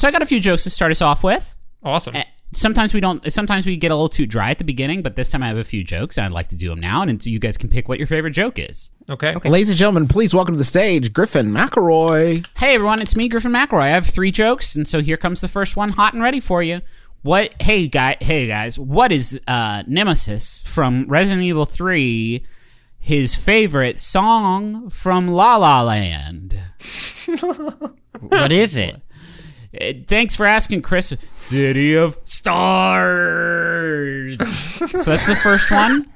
So I got a few jokes to start us off with. Awesome. Sometimes we get a little too dry at the beginning, but this time I have a few jokes, and I'd like to do them now, and you guys can pick what your favorite joke is. Okay. Ladies and gentlemen, please welcome to the stage, Griffin McElroy. Hey, everyone, it's me, Griffin McElroy. I have three jokes, and so here comes the first one, hot and ready for you. Hey, guys, what is Nemesis from Resident Evil 3, his favorite song from La La Land? What is it? Thanks for asking, Chris. City of Stars. So that's the first one.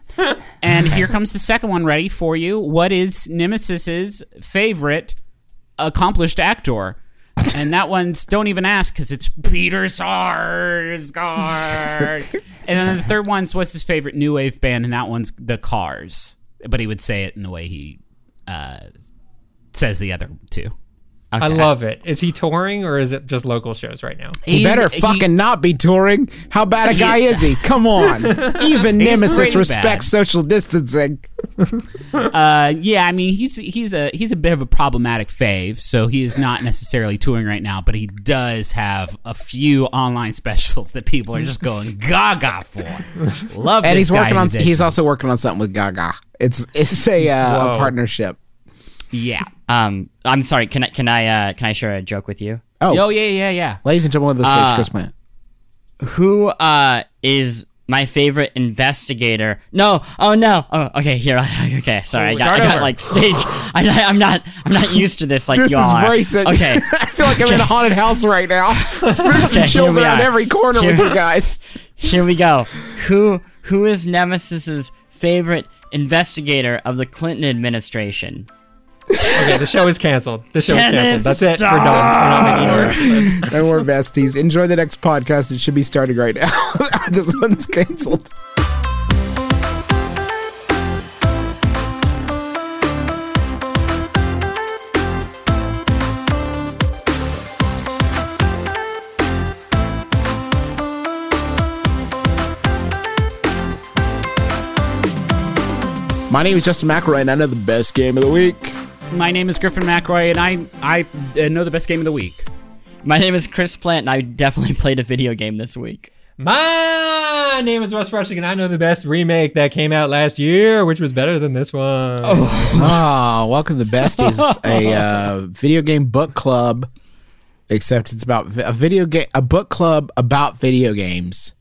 And here comes the second one ready for you. What is Nemesis's favorite accomplished actor? And that one's, don't even ask, because it's Peter Sarsgaard. And then the third one's, what's his favorite new wave band? And that one's The Cars. But he would say it in the way he says the other two. Okay. I love it. Is he touring or is it just local shows right now? He better fucking not be touring. How bad a guy is he? Come on. Even Nemesis respects social distancing. Yeah, I mean, he's a bit of a problematic fave, so he is not necessarily touring right now, but he does have a few online specials that people are just going gaga for. Love. And he's also working on something with Gaga. It's a partnership. Yeah. I'm sorry. Can I share a joke with you? Oh yeah. Ladies and gentlemen, this is Chris Mann. Who is my favorite investigator? No. Oh no. Oh, okay. Here. Okay. Sorry. I got like stage. I'm not used to this. Like this y'all is racing. Okay. I feel like I'm in a haunted house right now. Spooks and chills around every corner with you guys. Here we go. Who is Nemesis's favorite investigator of the Clinton administration? Okay, the show is canceled. That's it for Dom. No more besties. Enjoy the next podcast. It should be starting right now. This one's canceled. My name is Justin McElroy, and I know the best game of the week. My name is Griffin McElroy, and I know the best game of the week. My name is Chris Plant, and I definitely played a video game this week. My name is Russ Frushing, and I know the best remake that came out last year, which was better than this one. Oh, welcome to Besties, a video game book club, except it's about a book club about video games.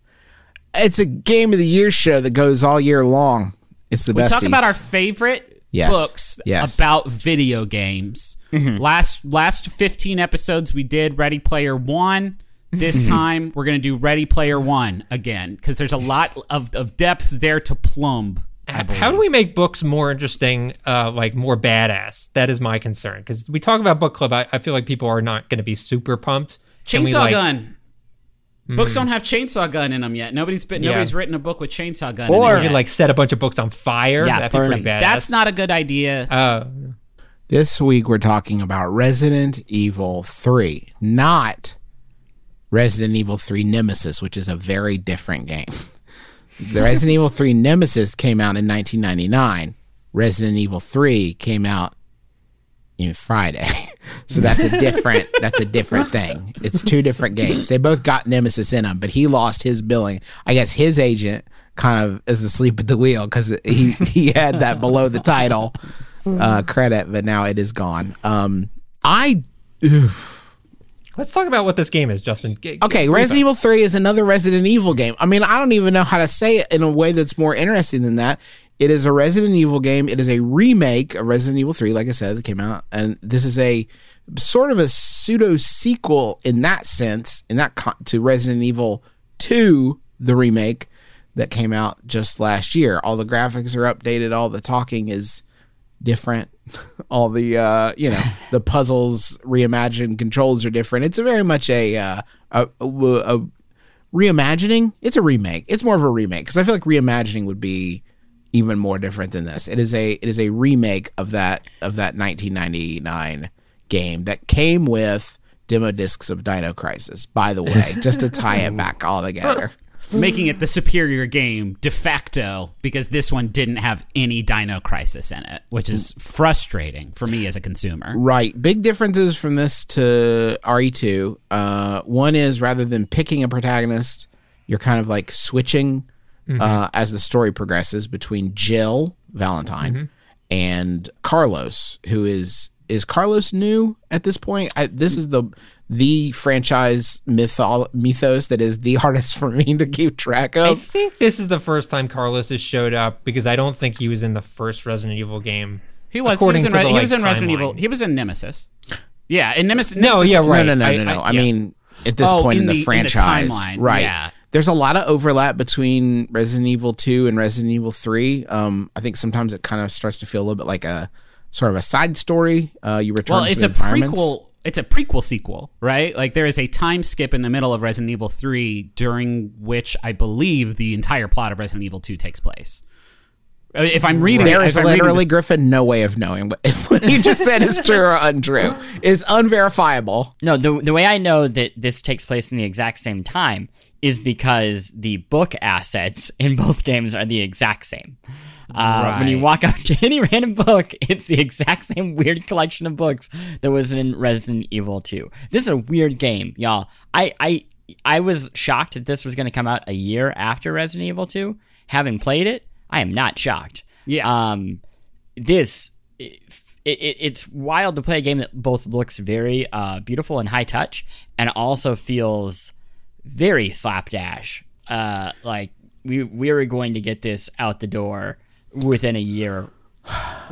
It's a game of the year show that goes all year long. It's the Besties. We talk about our favorite books about video games. Mm-hmm. Last 15 episodes we did Ready Player One. This time we're gonna do Ready Player One again because there's a lot of depths there to plumb. How do we make books more interesting, like more badass? That is my concern because we talk about book club. I feel like people are not gonna be super pumped. Chainsaw Gun. Books don't have chainsaw gun in them yet. Nobody's written a book with chainsaw gun in them. Or you like set a bunch of books on fire. Yeah, that'd be pretty badass. That's not a good idea. This week we're talking about Resident Evil 3, not Resident Evil 3 Nemesis, which is a very different game. The Resident Evil 3 Nemesis came out in 1999. Resident Evil 3 came out in Friday. So that's a different thing. It's two different games. They both got Nemesis in them, but he lost his billing. I guess his agent kind of is asleep at the wheel because he had that below the title credit, but now it is gone. Let's talk about what this game is, Justin. Okay, Resident Evil 3 is another Resident Evil game. I mean, I don't even know how to say it in a way that's more interesting than that. It is a Resident Evil game. It is a remake of Resident Evil 3, like I said, that came out. And this is a sort of a pseudo-sequel in that sense, to Resident Evil 2, the remake, that came out just last year. All the graphics are updated. All the talking is different. All the the puzzles reimagined, controls are different. It's very much a reimagining. It's a remake. It's more of a remake because I feel like reimagining would be even more different than this. It is a remake of that 1999 game that came with demo discs of Dino Crisis. By the way, just to tie it back all together. making it the superior game de facto because this one didn't have any Dino Crisis in it, which is frustrating for me as a consumer. Right. Big differences from this to RE2. One is rather than picking a protagonist, you're kind of like switching as the story progresses between Jill Valentine and Carlos, who is Carlos new at this point? This is the franchise mythos that is the hardest for me to keep track of. I think this is the first time Carlos has showed up because I don't think he was in the first Resident Evil game. He was in Resident Evil. He was in Nemesis. Yeah, in Nemesis. No, right. I mean, at this point in the franchise, in the timeline, right? Yeah. There's a lot of overlap between Resident Evil 2 and Resident Evil 3. I think sometimes it kind of starts to feel a little bit like a sort of a side story. You return to the environments. It's a prequel sequel, right? Like there is a time skip in the middle of Resident Evil 3 during which I believe the entire plot of Resident Evil 2 takes place. If I'm reading, there is literally Griffin no way of knowing what you just said is true or untrue. It's unverifiable. No, the way I know that this takes place in the exact same time is because the book assets in both games are the exact same. Right. When you walk up to any random book, it's the exact same weird collection of books that was in Resident Evil 2. This is a weird game, y'all. I was shocked that this was going to come out a year after Resident Evil 2. Having played it, I am not shocked. Yeah. It's wild to play a game that both looks very beautiful and high touch and also feels very slapdash. Like we were going to get this out the door within a year,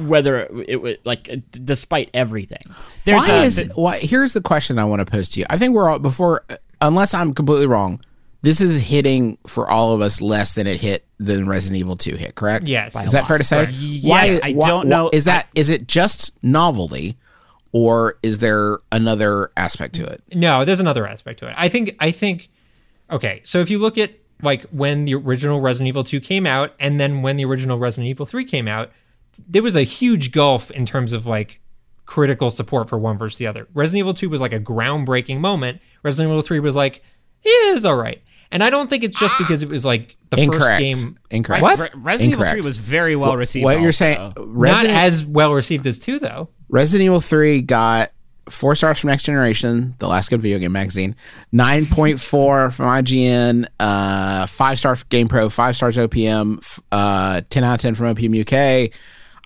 whether it was like despite everything. Here's the question I want to pose to you. I think we're all before, unless I'm completely wrong. This is hitting for all of us less than it hit than Resident Evil 2 hit, correct? Yes. Is that fair to say? Yes. I don't know. Is it just novelty, or is there another aspect to it? No, there's another aspect to it. I think. Okay, so if you look at like when the original Resident Evil 2 came out, and then when the original Resident Evil 3 came out, there was a huge gulf in terms of like critical support for one versus the other. Resident Evil 2 was like a groundbreaking moment. Resident Evil 3 was like, yeah, it's all right. And I don't think it's just because it was like the first game. Incorrect. What? Resident Evil 3 was very well received. What you're saying, not as well received as 2 though. Resident Evil 3 got 4 stars from Next Generation, the last good video game magazine, 9.4 from IGN, 5 stars from GamePro, 5 stars OPM, 10 out of 10 from OPM UK.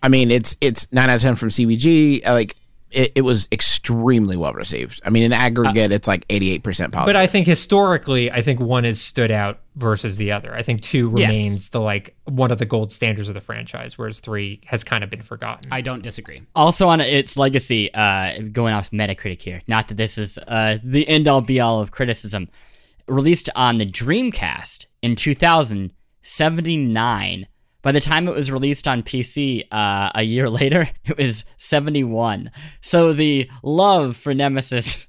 I mean, it's 9 out of 10 from CBG. Like it was extremely well received. I mean, in aggregate, it's like 88% positive. But I think historically, one has stood out versus the other. I think 2 remains the like one of the gold standards of the franchise, whereas 3 has kind of been forgotten. I don't disagree. Also on its legacy, going off Metacritic here, not that this is the end-all be-all of criticism, released on the Dreamcast in 2000, 79. By the time it was released on PC a year later, it was 71. So the love for Nemesis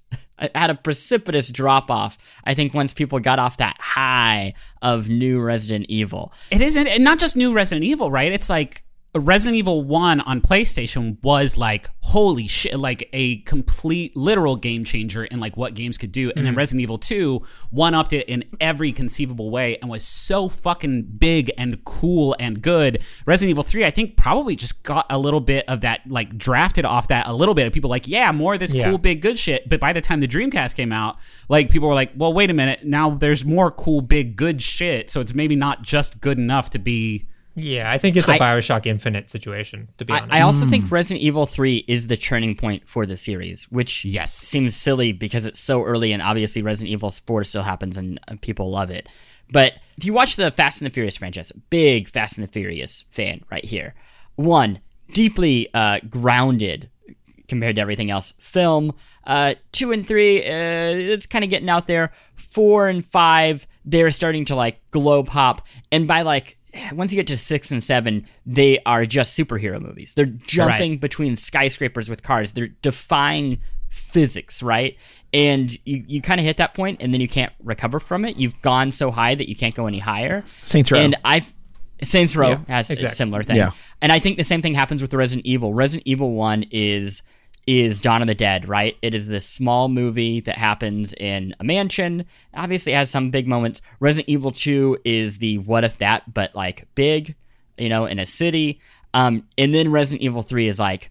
had a precipitous drop-off, I think, once people got off that high of new Resident Evil. It isn't, and not just new Resident Evil, right? It's like Resident Evil 1 on PlayStation was like, holy shit, like a complete literal game changer in like what games could do. And then Resident Evil 2 one-upped it in every conceivable way and was so fucking big and cool and good. Resident Evil 3, I think, probably just got a little bit of that, like drafted off that a little bit of people like, yeah, more of this cool, big, good shit. But by the time the Dreamcast came out, like people were like, well, wait a minute, now there's more cool, big, good shit. So it's maybe not just good enough to be... Yeah, I think it's a Bioshock Infinite situation, to be honest. I also think Resident Evil 3 is the turning point for the series, which seems silly because it's so early, and obviously Resident Evil 4 still happens, and people love it. But if you watch the Fast and the Furious franchise, big Fast and the Furious fan right here, one, deeply grounded compared to everything else, film, 2 and 3, it's kind of getting out there, 4 and 5, they're starting to like glow pop, and by like, once you get to 6 and 7, they are just superhero movies. They're jumping between skyscrapers with cars. They're defying physics, right? And you kind of hit that point, and then you can't recover from it. You've gone so high that you can't go any higher. Saints Row. And Saints Row has a similar thing. Yeah. And I think the same thing happens with Resident Evil. Resident Evil 1 is is Dawn of the Dead, right? It is this small movie that happens in a mansion. Obviously, it has some big moments. Resident Evil 2 is the what if that, but like big, you know, in a city. And then Resident Evil 3 is like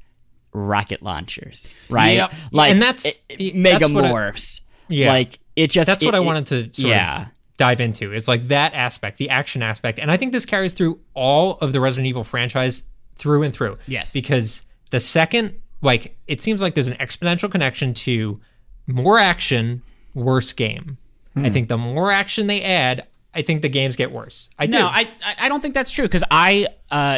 rocket launchers, right? Yep. Like, and that's mega morphs. Yeah. Like, it just. That's what I wanted to sort of dive into, is like that aspect, the action aspect. And I think this carries through all of the Resident Evil franchise through and through. Yes. Because the second. Like, it seems like there's an exponential connection to more action, worse game. I think the more action they add, I think the games get worse. I don't think that's true, because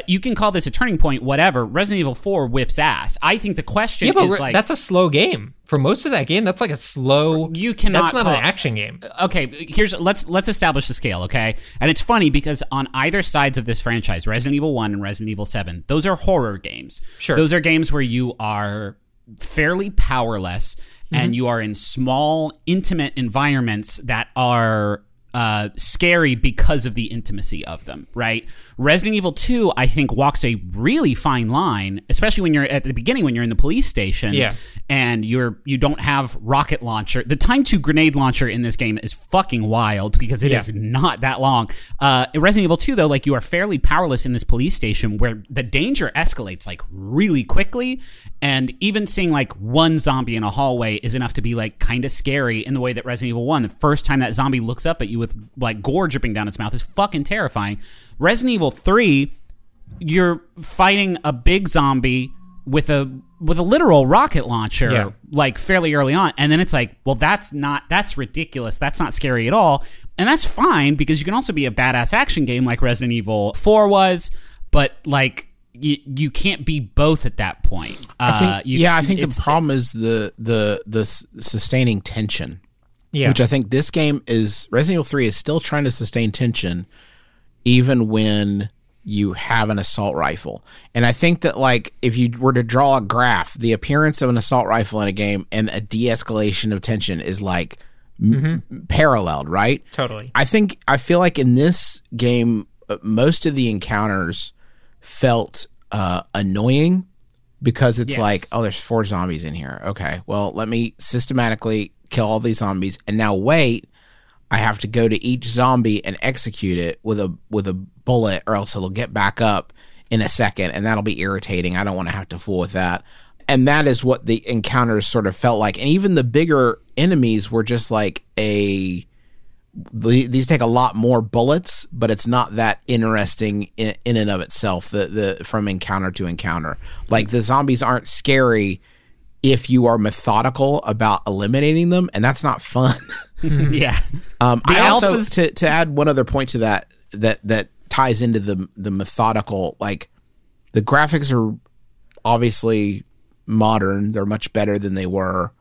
you can call this a turning point, whatever. Resident Evil 4 whips ass. I think the question is like... that's a slow game. For most of that game, that's like a slow... That's not an action game. Okay, let's establish the scale, okay? And it's funny because on either sides of this franchise, Resident Evil 1 and Resident Evil 7, those are horror games. Sure. Those are games where you are fairly powerless, and you are in small, intimate environments that are... scary because of the intimacy of them, right? Resident Evil 2, I think, walks a really fine line, especially when you're at the beginning, when you're in the police station, and you don't have rocket launcher. The time to grenade launcher in this game is fucking wild because it is not that long. In Resident Evil 2, though, like, you are fairly powerless in this police station where the danger escalates like really quickly, and even seeing like one zombie in a hallway is enough to be like kind of scary in the way that Resident Evil 1, the first time that zombie looks up at you with like gore dripping down its mouth, is fucking terrifying. Resident Evil 3, you're fighting a big zombie with a literal rocket launcher, like fairly early on, and then it's like, well, that's ridiculous. That's not scary at all, and that's fine because you can also be a badass action game like Resident Evil 4 was, but like you can't be both at that point. I think the problem is the sustaining tension. Yeah. Which I think this game is, Resident Evil 3 is still trying to sustain tension even when you have an assault rifle. And I think that, like, if you were to draw a graph, the appearance of an assault rifle in a game and a de-escalation of tension is like paralleled, right? Totally. I feel like in this game, most of the encounters felt annoying because it's like, oh, there's 4 zombies in here. Okay, well, let me systematically kill all these zombies, and now wait, I have to go to each zombie and execute it with a bullet, or else it'll get back up in a second, and that'll be irritating. I don't want to have to fool with that. And that is what the encounters sort of felt like. And even the bigger enemies were just like these take a lot more bullets, but it's not that interesting in and of itself, the from encounter to encounter. Like, the zombies aren't scary if you are methodical about eliminating them, and that's not fun. I also to add one other point to that ties into the methodical, like, the graphics are obviously modern. They're much better than they were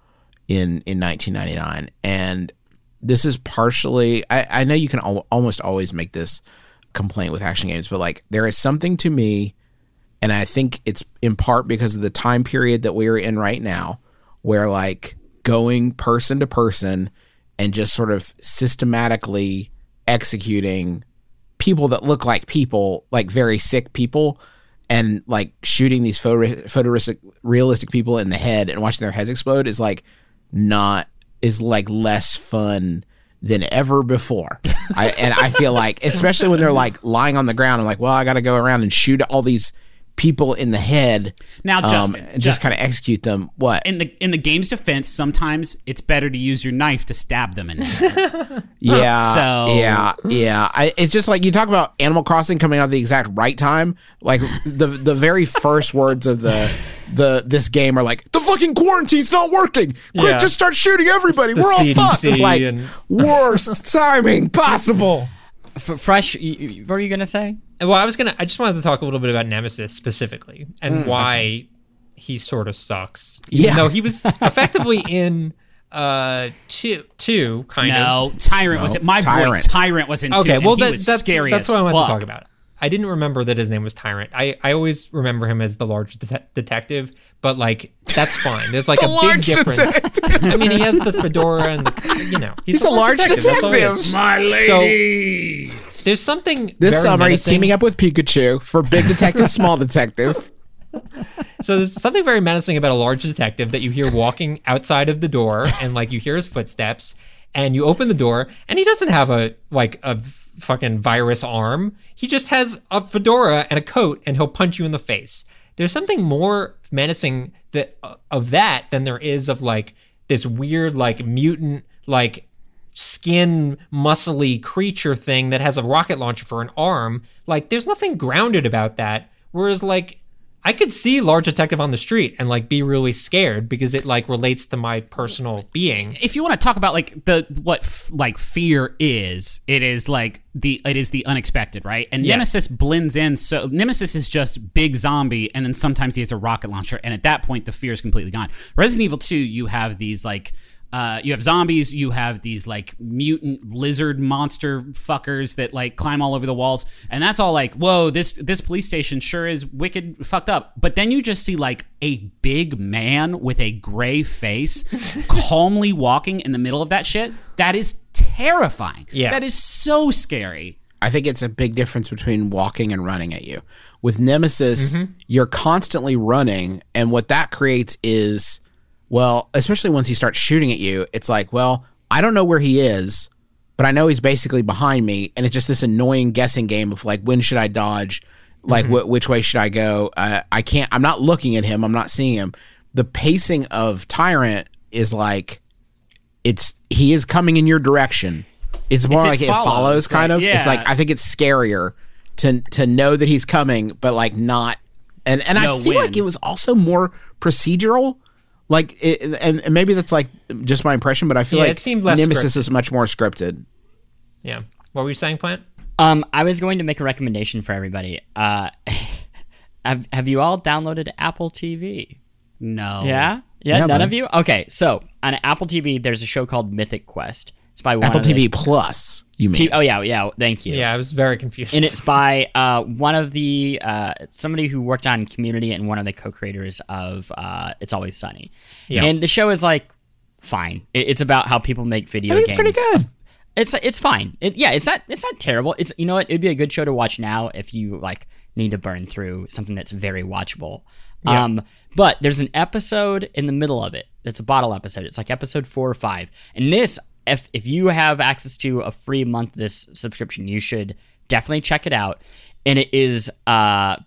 in 1999, and this is partially. I know you can almost always make this complaint with action games, but like, there is something to me. And I think it's in part because of the time period that we're in right now, where like going person to person and just sort of systematically executing people that look like people, like very sick people, and like shooting these photorealistic realistic people in the head and watching their heads explode is like less fun than ever before. I feel like, especially when they're like lying on the ground and like, well, I got to go around and shoot all these people in the head now, Justin, just kind of execute them. What, in the game's defense, sometimes it's better to use your knife to stab them in the head. It's just like, you talk about Animal Crossing coming out at the exact right time. Like, the very first words of this game are like, the fucking quarantine's not working. Quick, just start shooting everybody. We're all fucked. It's like worst timing possible. Fresh, what were you gonna say? Well, I just wanted to talk a little bit about Nemesis specifically, and why he sort of sucks. Even though he was effectively in two kind of. No, Tyrant was it. My boy Tyrant was in two. Okay, well, that's scary. That's what I wanted to talk about. I didn't remember that his name was Tyrant. I always remember him as the large detective, but like, that's fine. There's like a big difference. I mean, he has the fedora and the, you know, he's a large detective. My lady. So, there's something. This summer, menacing. He's teaming up with Pikachu for Big Detective, Small Detective. So there's something very menacing about a large detective that you hear walking outside of the door, and like you hear his footsteps, and you open the door, and he doesn't have a fucking virus arm. He just has a fedora and a coat, and he'll punch you in the face. There's something more menacing of that than there is of like this weird like mutant like skin muscly creature thing that has a rocket launcher for an arm. Like there's nothing grounded about that. Whereas like I could see Large Detective on the street and like be really scared because it like relates to my personal being. If you want to talk about like fear is, it is the unexpected, right? And yeah. Nemesis blends in. So Nemesis is just big zombie, and then sometimes he has a rocket launcher, and at that point the fear is completely gone. Resident Evil 2, you have these like you have zombies, you have these like mutant lizard monster fuckers that like climb all over the walls, and that's all like, whoa, this police station sure is wicked fucked up. But then you just see like a big man with a gray face calmly walking in the middle of that shit. That is terrifying. Yeah. That is so scary. I think it's a big difference between walking and running at you. With Nemesis, mm-hmm. You're constantly running, and what that creates is... Well, especially once he starts shooting at you, it's like, well, I don't know where he is, but I know he's basically behind me, and it's just this annoying guessing game of like, when should I dodge? Like, mm-hmm. which way should I go? I'm not looking at him. I'm not seeing him. The pacing of Tyrant is like, he is coming in your direction. It's more like it follows kind of. Yeah. It's like, I think it's scarier to know that he's coming, but like not. And no I feel win. Like it was also more procedural. Like, and maybe that's like just my impression, but I feel like Nemesis scripted. Is much more scripted. Yeah. What were you saying, Plant? I was going to make a recommendation for everybody. Have you all downloaded Apple TV? No. Yeah? Yeah, none of you? Okay, so on Apple TV, there's a show called Mythic Quest. It's by Apple TV Plus, you mean? Oh, yeah, thank you. Yeah, I was very confused. And it's by one of the, somebody who worked on Community and one of the co-creators of It's Always Sunny. Yeah. And the show is like, fine. It's about how people make video games. It's pretty good. It's fine. It's not terrible. It's, you know what, it'd be a good show to watch now if you like need to burn through something that's very watchable. Yeah. But there's an episode in the middle of it. It's a bottle episode. It's like episode 4 or 5. And this... If you have access to a free month this subscription, you should definitely check it out. And it is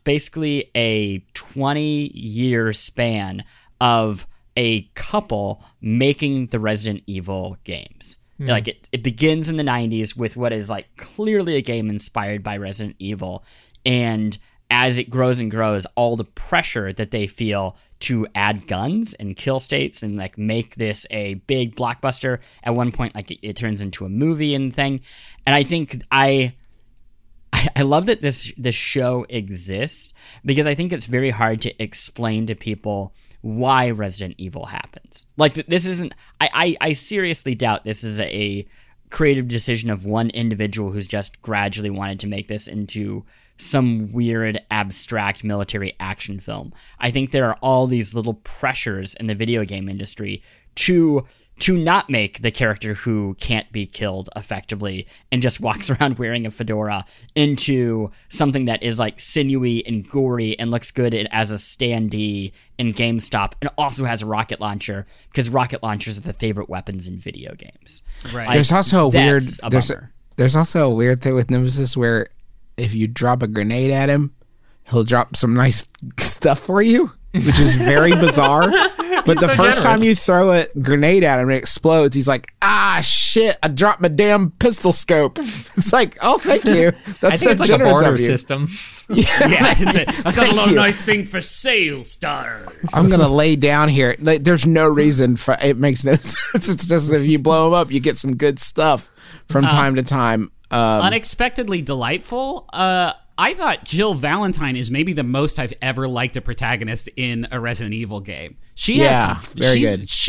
basically a 20-year span of a couple making the Resident Evil games. Mm. Like it begins in the 90s with what is like clearly a game inspired by Resident Evil. And as it grows and grows, all the pressure that they feel to add guns and kill states and like make this a big blockbuster. At one point, like it turns into a movie and thing. And I think I love that this show exists because I think it's very hard to explain to people why Resident Evil happens. Like this isn't, I seriously doubt this is a creative decision of one individual who's just gradually wanted to make this into some weird abstract military action film. I think there are all these little pressures in the video game industry to not make the character who can't be killed effectively and just walks around wearing a fedora into something that is like sinewy and gory and looks good as a standee in GameStop and also has a rocket launcher because rocket launchers are the favorite weapons in video games. Right. Like, there's also a weird thing with Nemesis where if you drop a grenade at him, he'll drop some nice stuff for you, which is very bizarre. But the first time you throw a grenade at him and it explodes, he's like, ah, shit, I dropped my damn pistol scope. It's like, oh, thank you. That's so generous of you. I think it's like a barter system. Yeah, I got a little nice thing for sale, stars. I'm going to lay down here. Like, there's no reason for it. Makes no sense. It's just if you blow him up, you get some good stuff from time to time. Unexpectedly delightful. I thought Jill Valentine is maybe the most I've ever liked a protagonist in a Resident Evil game. She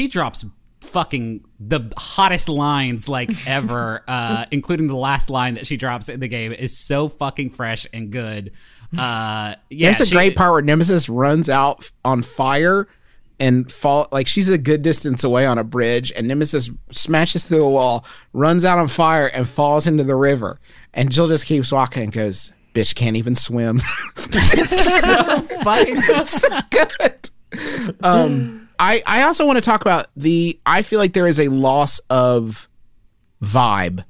drops fucking the hottest lines like ever, including the last line that she drops in the game is so fucking fresh and good. There's a great part where Nemesis runs out on fire and fall, like she's a good distance away on a bridge, and Nemesis smashes through a wall, runs out on fire, and falls into the river. And Jill just keeps walking and goes, bitch can't even swim. It's so funny. It's so good. I also want to talk about I feel like there is a loss of vibe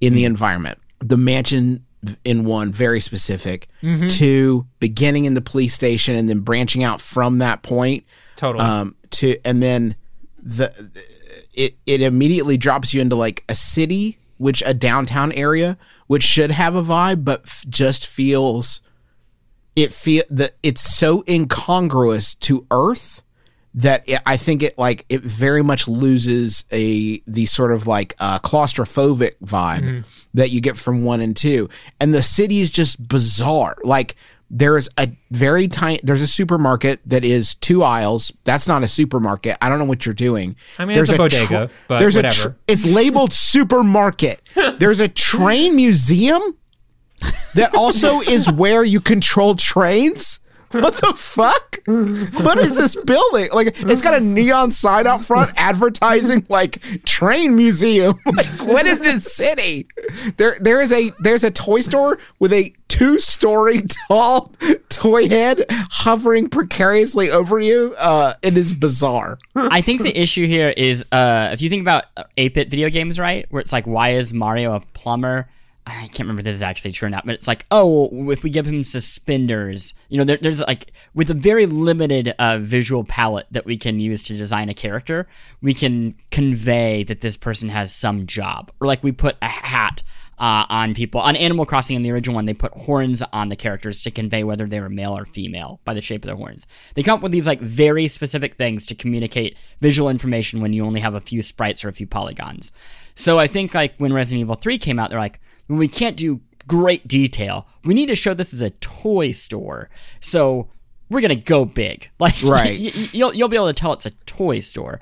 in the environment. The mansion in one, very specific. Mm-hmm. Two, beginning in the police station and then branching out from that point. Totally. And then it immediately drops you into like a city, which a downtown area, which should have a vibe, but just feels it's so incongruous to Earth that I think it very much loses the sort of like claustrophobic vibe that you get from 1 and 2. And the city is just bizarre. Like there is a very tiny, there's a supermarket that is 2 aisles. That's not a supermarket. I don't know what you're doing. I mean, there's it's a bodega, but there's whatever. It's labeled supermarket. There's a train museum that also is where you control trains. What the fuck? What is this building? Like, it's got a neon sign out front advertising like train museum. Like, what is this city? There's a toy store with a 2-story tall toy head hovering precariously over you. It is bizarre. I think the issue here is if you think about 8-bit video games, right? Where it's like, why is Mario a plumber? I can't remember if this is actually true or not, but it's like, oh, if we give him suspenders, you know, there's like, with a very limited visual palette that we can use to design a character, we can convey that this person has some job. Or like we put a hat on people. On Animal Crossing, in the original one, they put horns on the characters to convey whether they were male or female by the shape of their horns. They come up with these like very specific things to communicate visual information when you only have a few sprites or a few polygons. So I think like when Resident Evil 3 came out, they're like, we can't do great detail. We need to show this is a toy store. So we're going to go big. Like, right. you'll be able to tell it's a toy store.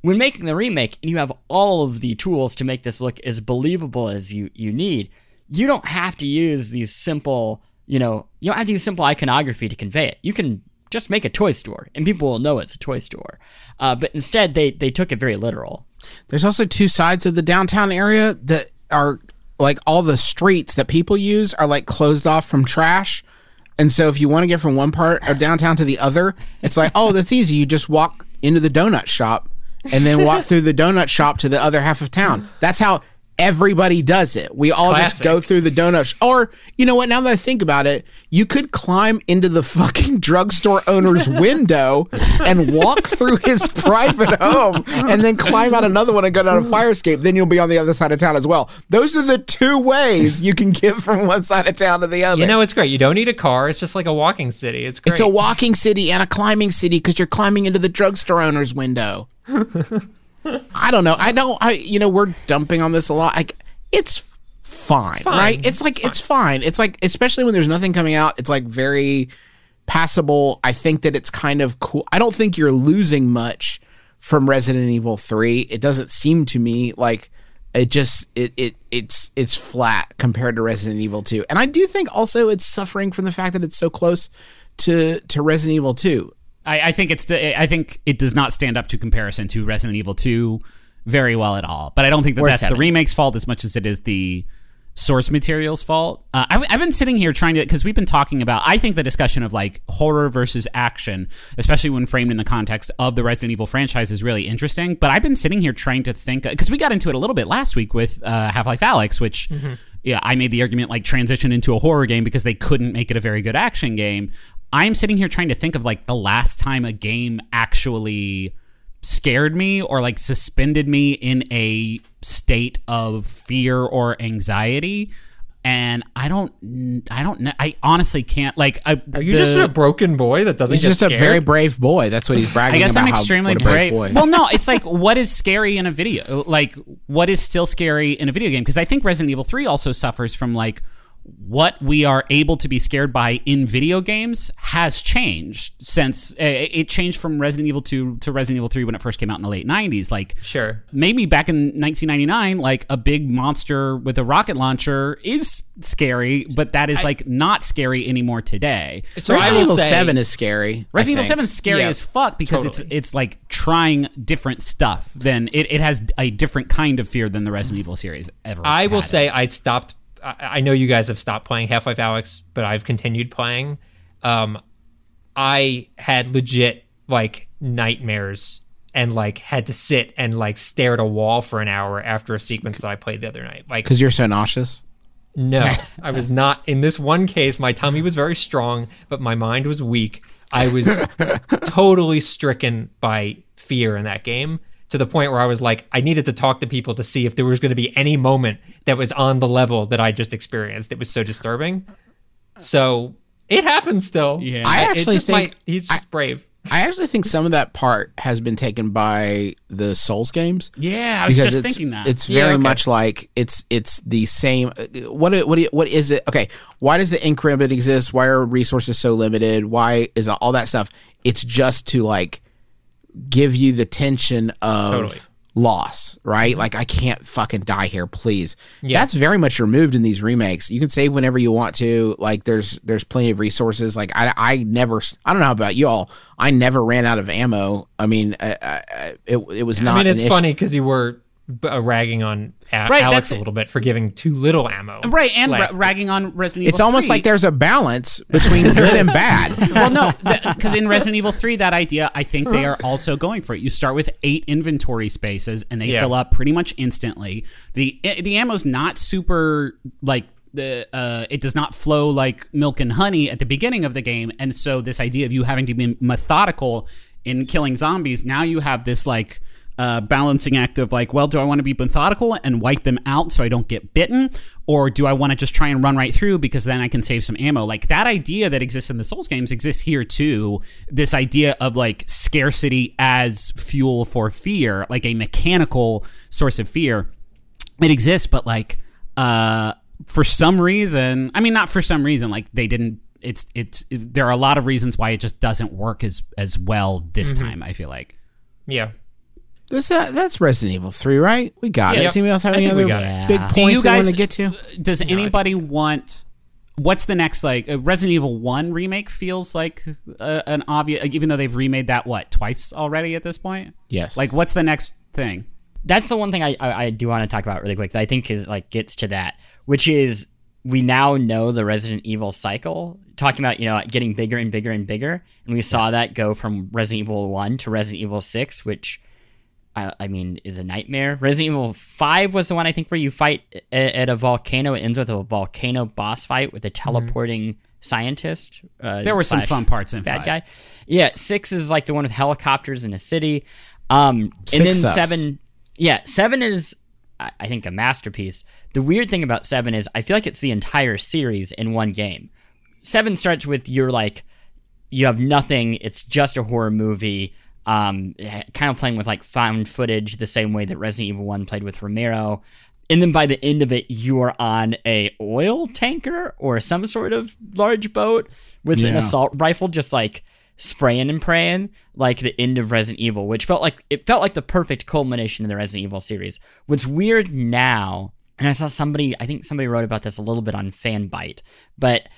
When making the remake, and you have all of the tools to make this look as believable as you need, you don't have to use these simple, you don't have to use simple iconography to convey it. You can just make a toy store, and people will know it's a toy store. But instead, they took it very literal. There's also 2 sides of the downtown area that are... like all the streets that people use are like closed off from trash. And so if you want to get from one part of downtown to the other, it's like, oh, that's easy. You just walk into the donut shop and then walk through the donut shop to the other half of town. That's how everybody does it. We all just go through the donut or you know what? Now that I think about it, you could climb into the fucking drugstore owner's window and walk through his private home and then climb out another one and go down a fire escape. Then you'll be on the other side of town as well. Those are the 2 ways you can get from one side of town to the other. You know, it's great. You don't need a car. It's just like a walking city. It's great. It's a walking city and a climbing city because you're climbing into the drugstore owner's window. I don't know. We're dumping on this a lot. It's fine, right? It's fine. It's like, especially when there's nothing coming out, it's like very passable. I think that it's kind of cool. I don't think you're losing much from Resident Evil 3. It doesn't seem to me like it's flat compared to Resident Evil 2. And I do think also it's suffering from the fact that it's so close to Resident Evil 2. I think it does not stand up to comparison to Resident Evil 2 very well at all. But I don't think that's 7. The remake's fault as much as it is the source material's fault. I've been sitting here trying to, because we've been talking about, I think the discussion of like horror versus action, especially when framed in the context of the Resident Evil franchise, is really interesting. But I've been sitting here trying to think, because we got into it a little bit last week with Half-Life Alyx, which... Mm-hmm. Yeah, I made the argument like transition into a horror game because they couldn't make it a very good action game. I'm sitting here trying to think of like the last time a game actually scared me or like suspended me in a state of fear or anxiety. And I don't know. I honestly can't. Are you just a broken boy that doesn't? He's just scared? A very brave boy. That's what he's bragging about. I guess about I'm extremely brave. Well, no, it's like what is scary in a video? Like what is still scary in a video game? Because I think Resident Evil 3 also suffers from like what we are able to be scared by in video games has changed since it changed from Resident Evil 2 to Resident Evil 3 when it first came out in the late 90s. Like, sure. Maybe back in 1999, like a big monster with a rocket launcher is scary, but that is like not scary anymore today. So Resident Evil 7 is scary. Resident Evil 7 is scary as fuck because it's like trying different stuff. Then it has a different kind of fear than the Resident Evil series ever. I will say I stopped I know you guys have stopped playing Half-Life Alyx, but I've continued playing. I had legit like nightmares and like had to sit and like stare at a wall for an hour after a sequence that I played the other night. Like, because you're so nauseous? No, I was not. In this one case, my tummy was very strong, but my mind was weak. I was totally stricken by fear in that game, to the point where I was like, I needed to talk to people to see if there was going to be any moment that was on the level that I just experienced. It was so disturbing. So it happened still. Yeah, I actually think he's just brave. I actually think some of that part has been taken by the Souls games. Yeah, I was just thinking that. It's very much like it's the same. What is it? Okay, why does the increment exist? Why are resources so limited? Why is all that stuff? It's just to like give you the tension of loss, right? Like, I can't fucking die here, please. Yeah. That's very much removed in these remakes. You can save whenever you want to. Like, there's plenty of resources. Like, I don't know about y'all, I never ran out of ammo. I mean, it was not. I mean, it's funny because you were ragging on Alyx a little bit for giving too little ammo. Right, and ragging on Resident Evil 3. It's almost like there's a balance between good and bad. Well, no, because in Resident Evil 3, that idea, I think they are also going for it. You start with 8 inventory spaces, and they fill up pretty much instantly. The ammo's not super, like, it does not flow like milk and honey at the beginning of the game, and so this idea of you having to be methodical in killing zombies, now you have this, like, balancing act of like, well, do I want to be methodical and wipe them out so I don't get bitten, or do I want to just try and run right through because then I can save some ammo? Like, that idea that exists in the Souls games exists here too. This idea of like scarcity as fuel for fear, like a mechanical source of fear, it exists. But like, for some reason, I mean, not for some reason, like they didn't. There are a lot of reasons why it just doesn't work as well this time. I feel like, yeah. That's Resident Evil 3, right? We got it. Does anybody else have any other big points they want to get to? Does anybody want... What's the next, like... Resident Evil 1 remake feels like an obvious... Like, even though they've remade that, twice already at this point? Yes. Like, what's the next thing? That's the one thing I do want to talk about really quick that I think is like gets to that, which is we now know the Resident Evil cycle, talking about, you know, getting bigger and bigger and bigger. And we saw that go from Resident Evil 1 to Resident Evil 6, which... I mean, is a nightmare. Resident Evil 5 was the one, I think, where you fight at a volcano. It ends with a volcano boss fight with a teleporting scientist. There were some fun parts in bad guy. Yeah, 6 is like the one with helicopters in a city. And then sucks. 7... Yeah, 7 is, I think, a masterpiece. The weird thing about 7 is I feel like it's the entire series in one game. 7 starts with you're like, you have nothing. It's just a horror movie. Kind of playing with like found footage the same way that Resident Evil 1 played with Romero. And then by the end of it, you are on a oil tanker or some sort of large boat with an assault rifle, just like spraying and praying, like the end of Resident Evil, which felt like the perfect culmination of the Resident Evil series. What's weird now, and I saw somebody wrote about this a little bit on Fanbyte, but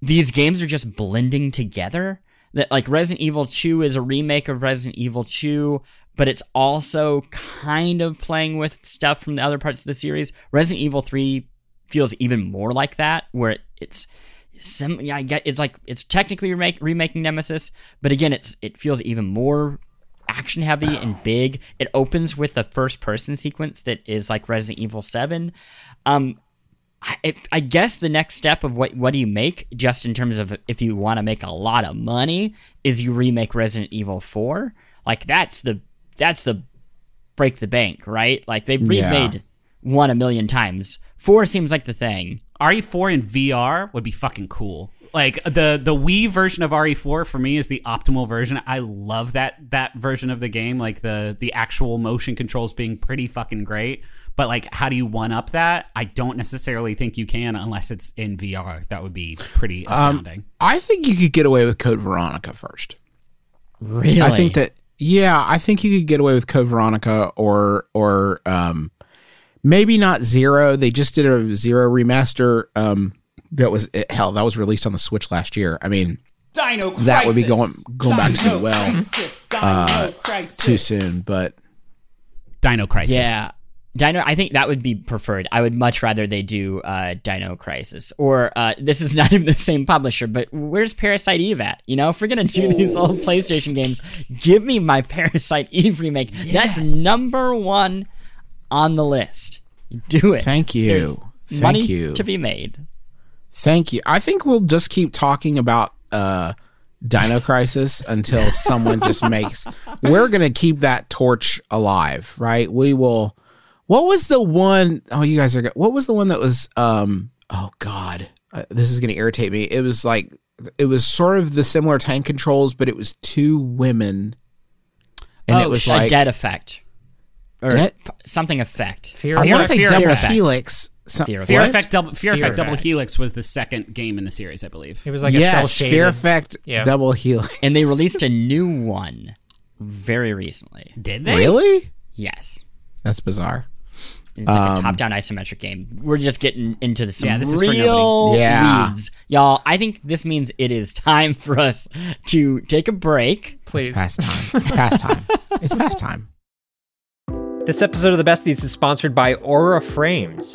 these games are just blending together. That like Resident Evil 2 is a remake of Resident Evil 2, but it's also kind of playing with stuff from the other parts of the series. Resident Evil 3 feels even more like that, where it's technically remaking Nemesis, but again, it feels even more action heavy and big. It opens with the first person sequence that is like Resident Evil 7. I guess the next step of what do you make, just in terms of if you want to make a lot of money, is you remake Resident Evil 4. Like, that's the break the bank, right? Like, they've remade 1 a million times. 4 seems like the thing. RE4 in VR would be fucking cool. Like, the Wii version of RE4 for me is the optimal version. I love that version of the game. Like, the actual motion controls being pretty fucking great. But, like, how do you one-up that? I don't necessarily think you can unless it's in VR. That would be pretty astounding. I think you could get away with Code Veronica first. Really? I think you could get away with Code Veronica or maybe not Zero. They just did a Zero remaster. That was that was released on the Switch last year. I mean, Dino Crisis. That would be going back too well too soon. But Dino Crisis, yeah, Dino, I think that would be preferred. I would much rather they do Dino Crisis. Or this is not even the same publisher, but where's Parasite Eve at? You know, if we're going to do these old PlayStation games, give me my Parasite Eve remake. Yes. That's #1 on the list. Do it. Thank you. There's money to be made. Thank you. I think we'll just keep talking about Dino Crisis until someone just makes... We're going to keep that torch alive, right? We will... What was the one? Oh, you guys are good. What was the one that was? Oh God, this is going to irritate me. It was like, it was sort of the similar tank controls, but it was 2 women. And it was like a dead effect or something effect. Fear, I want to say double helix. Fear Effect Double Helix was the second game in the series, I believe. It was like a cell-shaded. Fear Effect Double Helix. And they released a new one very recently. Did they? Really? Yes. That's bizarre. It's like a top-down isometric game. We're just getting into some real leads. Y'all, I think this means it is time for us to take a break. Please. It's past time. This episode of The Besties is sponsored by Aura Frames.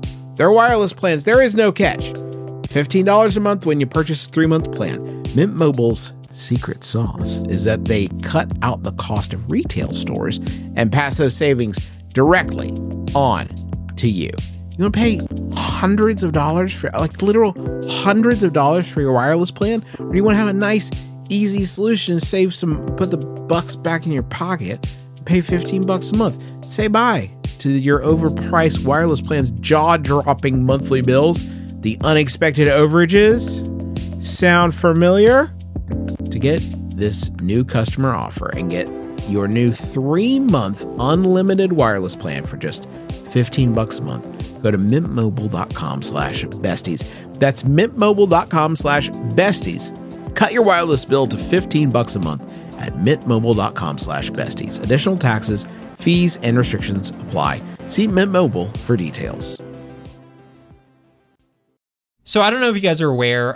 Their wireless plans, there is no catch. $15 a month when you purchase a 3-month plan. Mint Mobile's secret sauce is that they cut out the cost of retail stores and pass those savings directly on to you. You don't pay hundreds of dollars for, like, literal hundreds of dollars for your wireless plan? Or do you want to have a nice, easy solution, save some, put the bucks back in your pocket, pay $15 a month? Say bye to your overpriced wireless plan's jaw-dropping monthly bills, the unexpected overages. Sound familiar? To get this new customer offer and get your new 3-month unlimited wireless plan for just $15 a month, go to mintmobile.com/besties. That's mintmobile.com/besties. Cut your wireless bill to $15 a month at mintmobile.com/besties. Additional taxes, fees, and restrictions apply. See Mint Mobile for details. So I don't know if you guys are aware,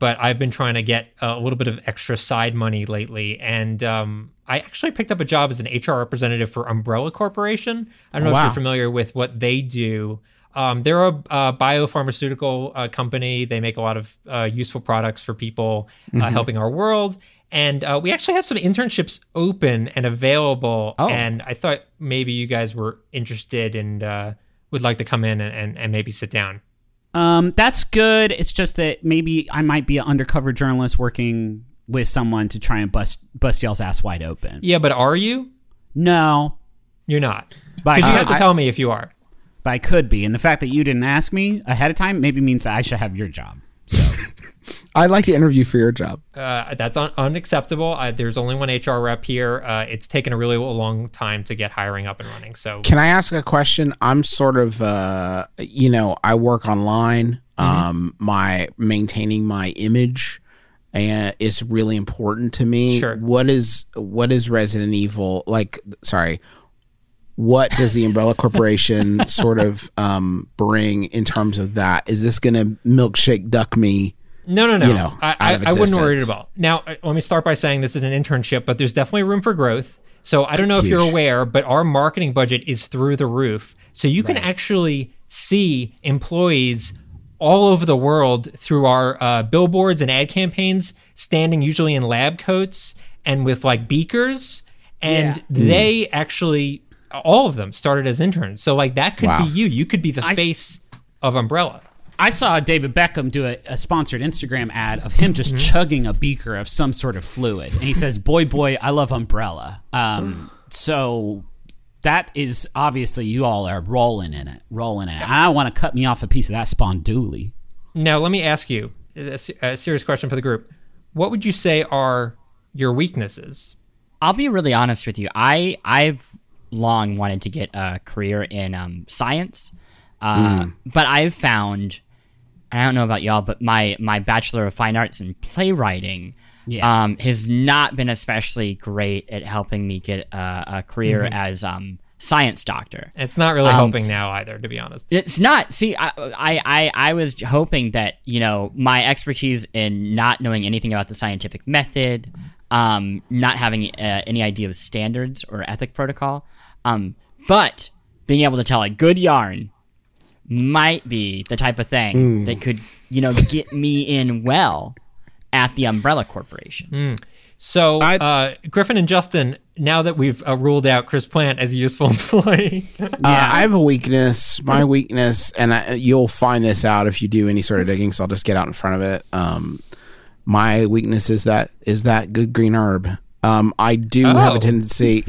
but I've been trying to get a little bit of extra side money lately. And I actually picked up a job as an HR representative for Umbrella Corporation. I don't know if you're familiar with what they do. They're a biopharmaceutical company. They make a lot of useful products for people, helping our world. And we actually have some internships open and available. Oh. And I thought maybe you guys were interested and would like to come in and maybe sit down. That's good. It's just that maybe I might be an undercover journalist working with someone to try and bust y'all's ass wide open. Yeah, but are you? No. You're not. Because you have to tell me if you are. But I could be. And the fact that you didn't ask me ahead of time maybe means that I should have your job. So. I'd like to interview for your job. That's unacceptable. There's only one HR rep here. It's taken a really long time to get hiring up and running. So, can I ask a question? I'm sort of, I work online. Maintaining my image is really important to me. Sure. What is Resident Evil like? Sorry. What does the Umbrella Corporation sort of bring in terms of that? Is this going to milkshake duck me? No. I wouldn't worry at all. Now, let me start by saying this is an internship, but there's definitely room for growth. So I don't know if you're aware, but our marketing budget is through the roof. So you can actually see employees all over the world through our billboards and ad campaigns, standing usually in lab coats and with like beakers. And they actually, all of them started as interns. So like that could be you. You could be the face of Umbrella. I saw David Beckham do a sponsored Instagram ad of him just chugging a beaker of some sort of fluid. And he says, boy, I love Umbrella. So that is obviously you all are rolling in it. I don't want to cut me off a piece of that spondoolie. Now, let me ask you a serious question for the group. What would you say are your weaknesses? I'll be really honest with you. I've long wanted to get a career in science, but I've found... I don't know about y'all, but my Bachelor of Fine Arts in playwriting has not been especially great at helping me get a career as science doctor. It's not really helping now either, to be honest. It's not. See, I was hoping that, my expertise in not knowing anything about the scientific method, not having any idea of standards or ethic protocol, but being able to tell a good yarn might be the type of thing that could, get me in well at the Umbrella Corporation. So, Griffin and Justin, now that we've ruled out Chris Plant as a useful employee. I have a weakness. My weakness, and you'll find this out if you do any sort of digging, so I'll just get out in front of it. My weakness is that good green herb. I do have a tendency,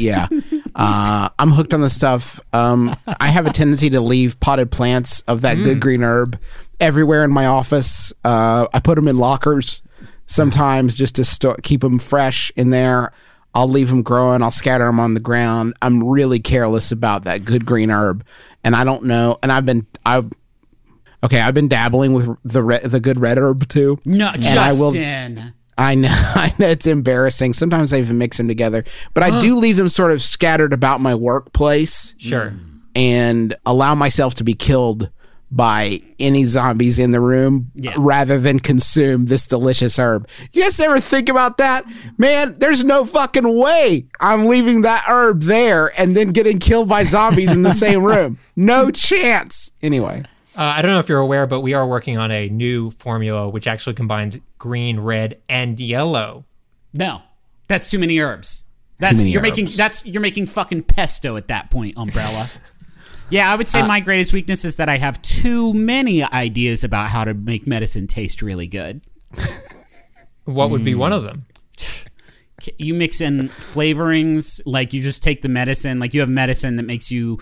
I'm hooked on this stuff. I have a tendency to leave potted plants of that good green herb everywhere in my office. I put them in lockers sometimes just to keep them fresh in there. I'll leave them growing. I'll scatter them on the ground. I'm really careless about that good green herb. And I don't know. And I've been dabbling with the good red herb too. No, and Justin. I know it's embarrassing. Sometimes I even mix them together, but I do leave them sort of scattered about my workplace. Sure. And allow myself to be killed by any zombies in the room rather than consume this delicious herb. You guys ever think about that? Man, there's no fucking way I'm leaving that herb there and then getting killed by zombies in the same room. No chance. Anyway. I don't know if you're aware, but we are working on a new formula which actually combines green, red, and yellow. No, that's too many herbs. That's you're making fucking pesto at that point, Umbrella. Yeah, I would say my greatest weakness is that I have too many ideas about how to make medicine taste really good. What would be one of them? You mix in flavorings, like you just take the medicine, like you have medicine that makes you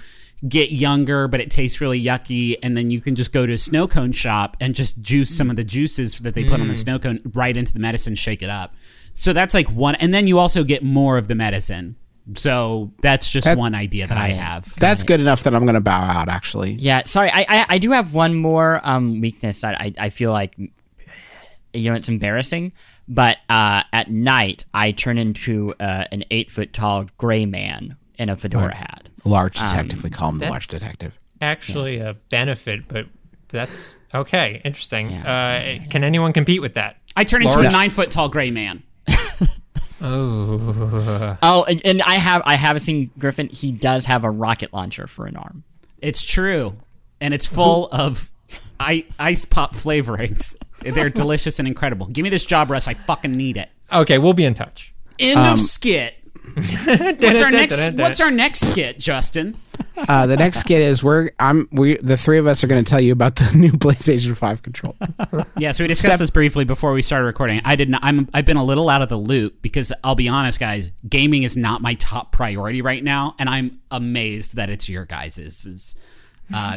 get younger, but it tastes really yucky, and then you can just go to a snow cone shop and just juice some of the juices that they put on the snow cone right into the medicine, shake it up. So that's like one, and then you also get more of the medicine. So that's just one idea that I have. That's good enough that I'm going to bow out, actually. Yeah, sorry, I do have one more weakness that I feel like, you know, it's embarrassing, but at night I turn into an 8 foot tall gray man in a fedora hat. Large detective, we call him the large detective. Actually, a benefit, but that's okay. Interesting. Can anyone compete with that? I turn into a 9 foot tall gray man. And I have seen Griffin. He does have a rocket launcher for an arm. It's true, and it's full of ice pop flavorings. They're delicious and incredible. Give me this job, Russ. I fucking need it. Okay, we'll be in touch. End of skit. What's our next skit, Justin? The next skit is the three of us are going to tell you about the new PlayStation 5 controller. Yeah, so we discussed this briefly before we started recording. I've been a little out of the loop because I'll be honest, guys, gaming is not my top priority right now, and I'm amazed that it's your guys's.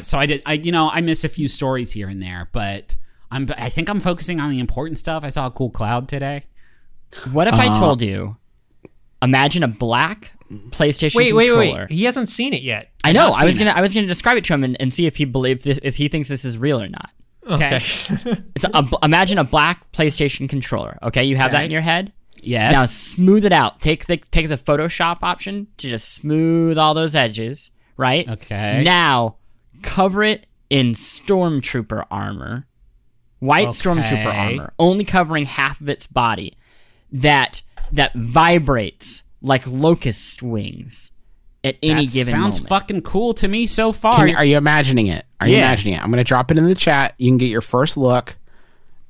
So I miss a few stories here and there, but I think I'm focusing on the important stuff. I saw a cool cloud today. What if I told you? Imagine a black PlayStation controller. Wait! He hasn't seen it yet. I know. I was gonna describe it to him and see if he believes this, if he thinks this is real or not. Okay. It's imagine a black PlayStation controller. Okay, you have that in your head. Yes. Now smooth it out. Take the Photoshop option to just smooth all those edges. Right. Okay. Now cover it in Stormtrooper armor, Stormtrooper armor, only covering half of its body. That vibrates like locust wings at any given moment. That sounds fucking cool to me so far. Are you imagining it? I'm going to drop it in the chat. You can get your first look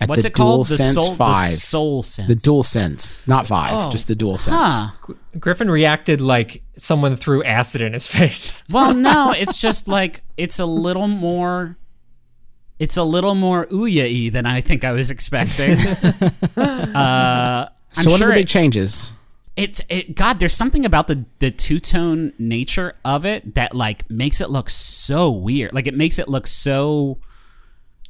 at the DualSense 5. The Soul Sense. The DualSense, not 5, just the DualSense. Huh. Griffin reacted like someone threw acid in his face. Well, no, it's just like it's a little more ouya-y than I think I was expecting. So one of the big changes. There's something about the two-tone nature of it that like makes it look so weird. Like it makes it look so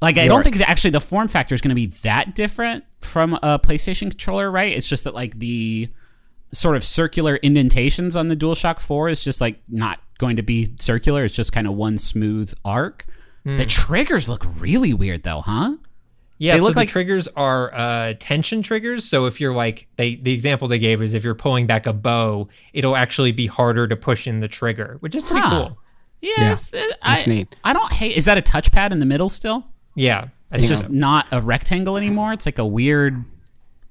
like I don't think that actually the form factor is going to be that different from a PlayStation controller, right? It's just that like the sort of circular indentations on the DualShock 4 is just like not going to be circular. It's just kind of one smooth arc. Mm. The triggers look really weird though, huh? Yeah, they look like triggers are tension triggers. So if you're like, the example they gave is if you're pulling back a bow, it'll actually be harder to push in the trigger, which is pretty cool. Yes, yeah, that's neat. I don't hate. Is that a touchpad in the middle still? Yeah, it's just not a rectangle anymore. It's like a weird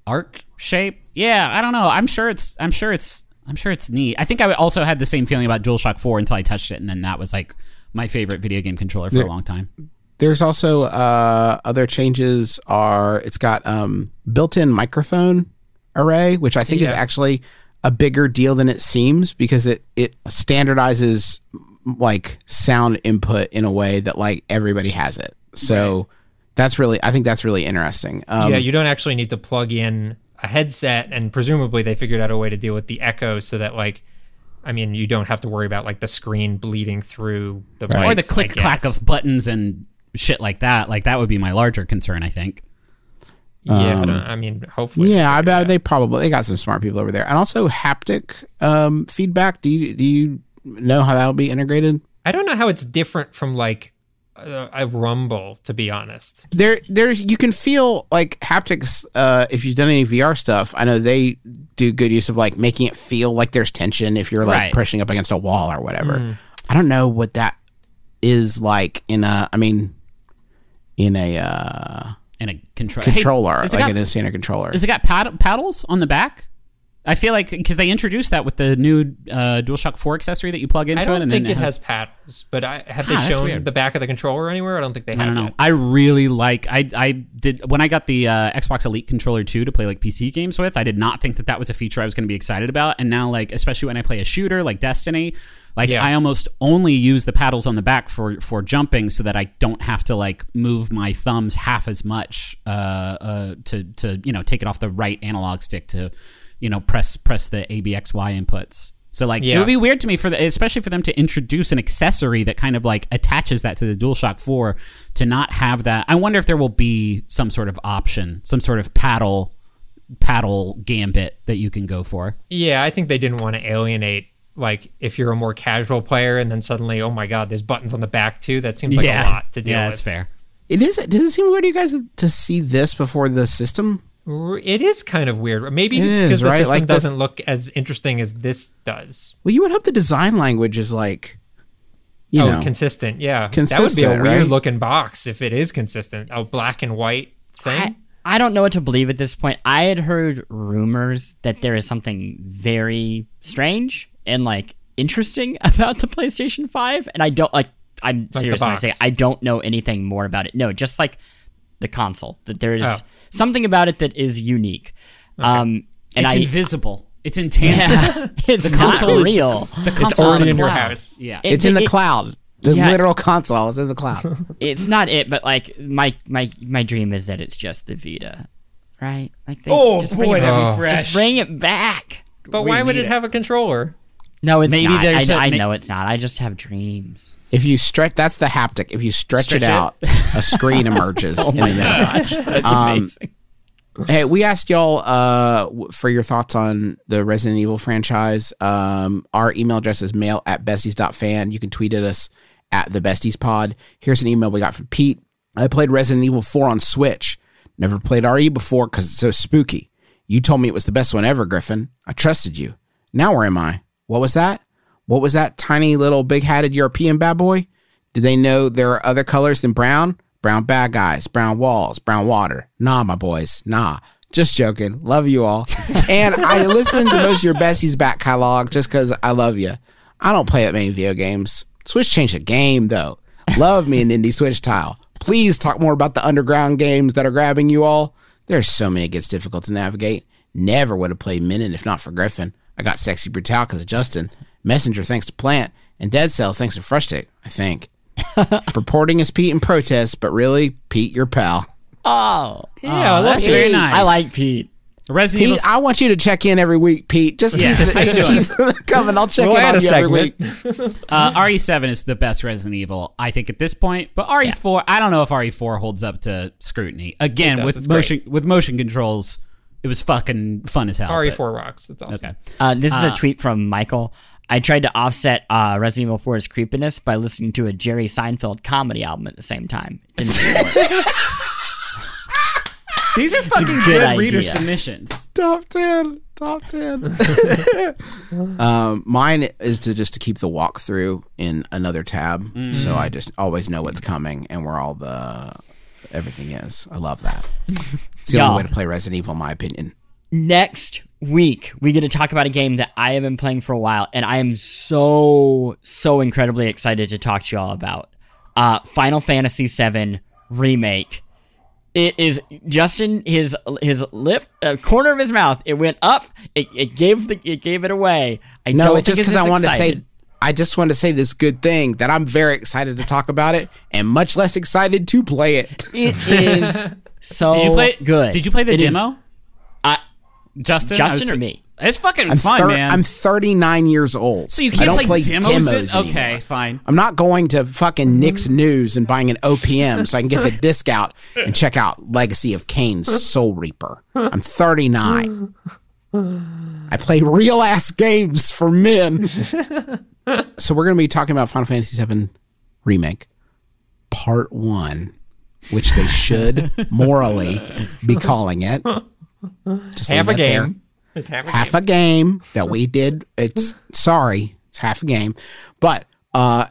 arc shape. Yeah, I don't know. I'm sure it's neat. I think I also had the same feeling about DualShock 4 until I touched it, and then that was like my favorite video game controller for a long time. There's also other changes it's got built-in microphone array, which I think is actually a bigger deal than it seems because it standardizes like sound input in a way that like everybody has it. So I think that's really interesting. You don't actually need to plug in a headset, and presumably they figured out a way to deal with the echo so that like, I mean, you don't have to worry about like the screen bleeding through the mics, or the click clack of buttons and shit like that. Like that would be my larger concern, I think. Yeah, hopefully. Yeah, I bet they got some smart people over there. And also haptic feedback. Do you know how that'll be integrated? I don't know how it's different from like a rumble, to be honest. There's you can feel like haptics if you've done any VR stuff. I know they do good use of like making it feel like there's tension if you're like pressing up against a wall or whatever. I don't know what that is like in a controller. Is it got paddles on the back? I feel like, because they introduced that with the new DualShock 4 accessory that you plug into it. I don't think it has paddles, but have they shown the back of the controller anywhere? I don't think they have. I don't know. I really like, I did, when I got the Xbox Elite Controller 2 to play like PC games with, I did not think that was a feature I was going to be excited about. And now, like, especially when I play a shooter like Destiny, like, yeah, I almost only use the paddles on the back for jumping so that I don't have to, like, move my thumbs half as much to you know, take it off the right analog stick to, you know, press the A, B, X, Y inputs. So, like, yeah, it would be weird to me, especially for them to introduce an accessory that kind of, like, attaches that to the DualShock 4 to not have that. I wonder if there will be some sort of option, some sort of paddle gambit that you can go for. Yeah, I think they didn't want to alienate, like, if you're a more casual player and then suddenly, oh my God, there's buttons on the back too. That seems like a lot to deal with. Yeah, that's fair. It is. Does it seem weird to you guys to see this before the system? It is kind of weird. Maybe it's because the system doesn't look as interesting as this does. Well, you would hope the design language is like, you know. Consistent. Yeah. Consistent, that would be a weird looking box if it is consistent. A black and white thing. I don't know what to believe at this point. I had heard rumors that there is something very strange and like interesting about the PlayStation 5. And I don't like, I'm like serious when I say I don't know anything more about it. No, just like the console, that there is something about it that is unique. Okay. It's invisible. It's intangible. Yeah, it's not real. The console is in your house. Yeah. It's in the cloud. The literal console is in the cloud. It's not it, but like my dream is that it's just the Vita, right? Like that'd be fresh. Just bring it back. But why would it have a controller? No, it's not. I know it's not. I just have dreams. If you stretch, that's the haptic. If you stretch it out, a screen emerges. Oh my gosh, amazing. Hey, we asked y'all for your thoughts on the Resident Evil franchise. Our email address is mail@besties.fan. You can tweet at us at the Besties Pod. Here's an email we got from Pete. I played Resident Evil 4 on Switch. Never played RE before because it's so spooky. You told me it was the best one ever, Griffin. I trusted you. Now where am I? What was that? What was that tiny little big-hatted European bad boy? Did they know there are other colors than brown? Brown bad guys, brown walls, brown water. Nah, my boys, nah. Just joking. Love you all. And I listen to most of your Besties back catalog just because I love you. I don't play that many video games. Switch changed the game, though. Love me an indie Switch tile. Please talk more about the underground games that are grabbing you all. There's so many it gets difficult to navigate. Never would have played Minute if not for Griffin. I got Sexy Brutal because of Justin. Messenger thanks to Plant. And Dead Cells thanks to Frushtick, I think. Purporting as Pete in protest, but really, Pete, your pal. Oh. Yeah, that's very nice. I like Pete. Resident Pete, I want you to check in every week, Pete. Just keep coming. I'll check in on you every week. RE7 is the best Resident Evil, I think, at this point. But RE4, I don't know if RE4 holds up to scrutiny. Again, with motion controls, it was fucking fun as hell. RE4 rocks. It's awesome. Okay. This is a tweet from Michael. I tried to offset Resident Evil 4's creepiness by listening to a Jerry Seinfeld comedy album at the same time. It didn't really work. These are fucking good reader submissions. Top 10. Mine is to keep the walkthrough in another tab. Mm. So I just always know what's coming and where all the everything is. I love that. It's the only way to play Resident Evil, in my opinion. Next week, we get to talk about a game that I have been playing for a while, and I am so, so incredibly excited to talk to you all about. Final Fantasy VII Remake. It is Justin, his lip, corner of his mouth, it went up, it gave it away. I just wanted to say this good thing that I'm very excited to talk about it, and much less excited to play it. It is so good. Did you play the demo? Justin or me? It's fucking fun, man. I'm 39 years old. So you can't play demos anymore. Fine. I'm not going to fucking Nick's News and buying an OPM so I can get the disc out and check out Legacy of Kane's Soul Reaper. I'm 39. I play real-ass games for men. So we're going to be talking about Final Fantasy VII Remake Part 1, which they should morally be calling it. Just half a game. It's half a game that we did. It's half a game. But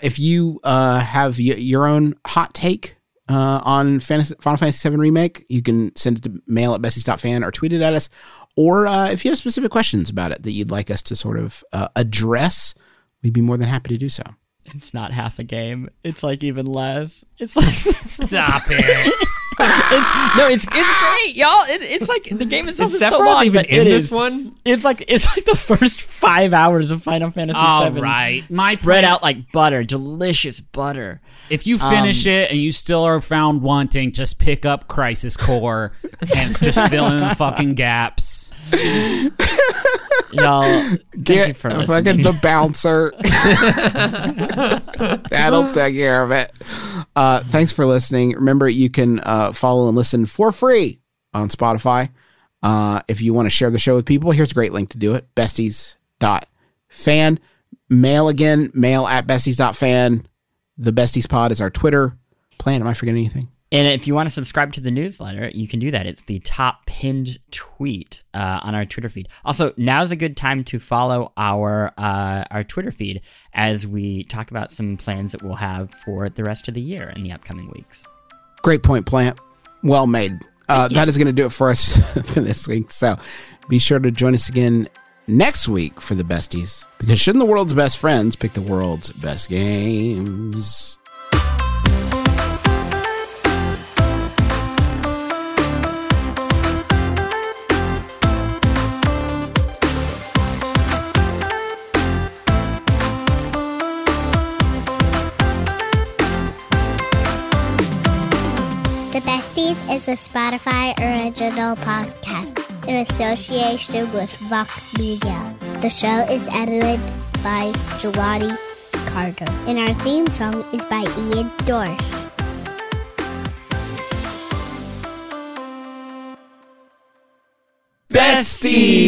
if you have your own hot take on Final Fantasy VII Remake, you can send it to mail@besties.fan or tweet it at us. Or if you have specific questions about it that you'd like us to sort of address, we'd be more than happy to do so. It's not half a game. It's like even less. It's like stop it. It's great, y'all. It's like the game itself is so long. Even in this one, it's like the first 5 hours of Final Fantasy VII. Right, spread out like butter, delicious butter. If you finish it and you still are found wanting, just pick up Crisis Core and just fill in the fucking gaps. Y'all, get fucking the bouncer. That'll take care of it. Thanks for listening. Remember, you can follow and listen for free on Spotify. If you want to share the show with people, here's a great link to do it. Besties.fan. Mail again. Mail at besties.fan. The Besties Pod is our Twitter. Plan, am I forgetting anything? And if you want to subscribe to the newsletter, you can do that. It's the top pinned tweet on our Twitter feed. Also, now's a good time to follow our Twitter feed as we talk about some plans that we'll have for the rest of the year in the upcoming weeks. Great point, Plant. Well made. That is going to do it for us for this week. So be sure to join us again next week for the Besties, because shouldn't the world's best friends pick the world's best games? It's a Spotify original podcast in association with Vox Media. The show is edited by Jelani Carter, and our theme song is by Ian Dorsch. Besties!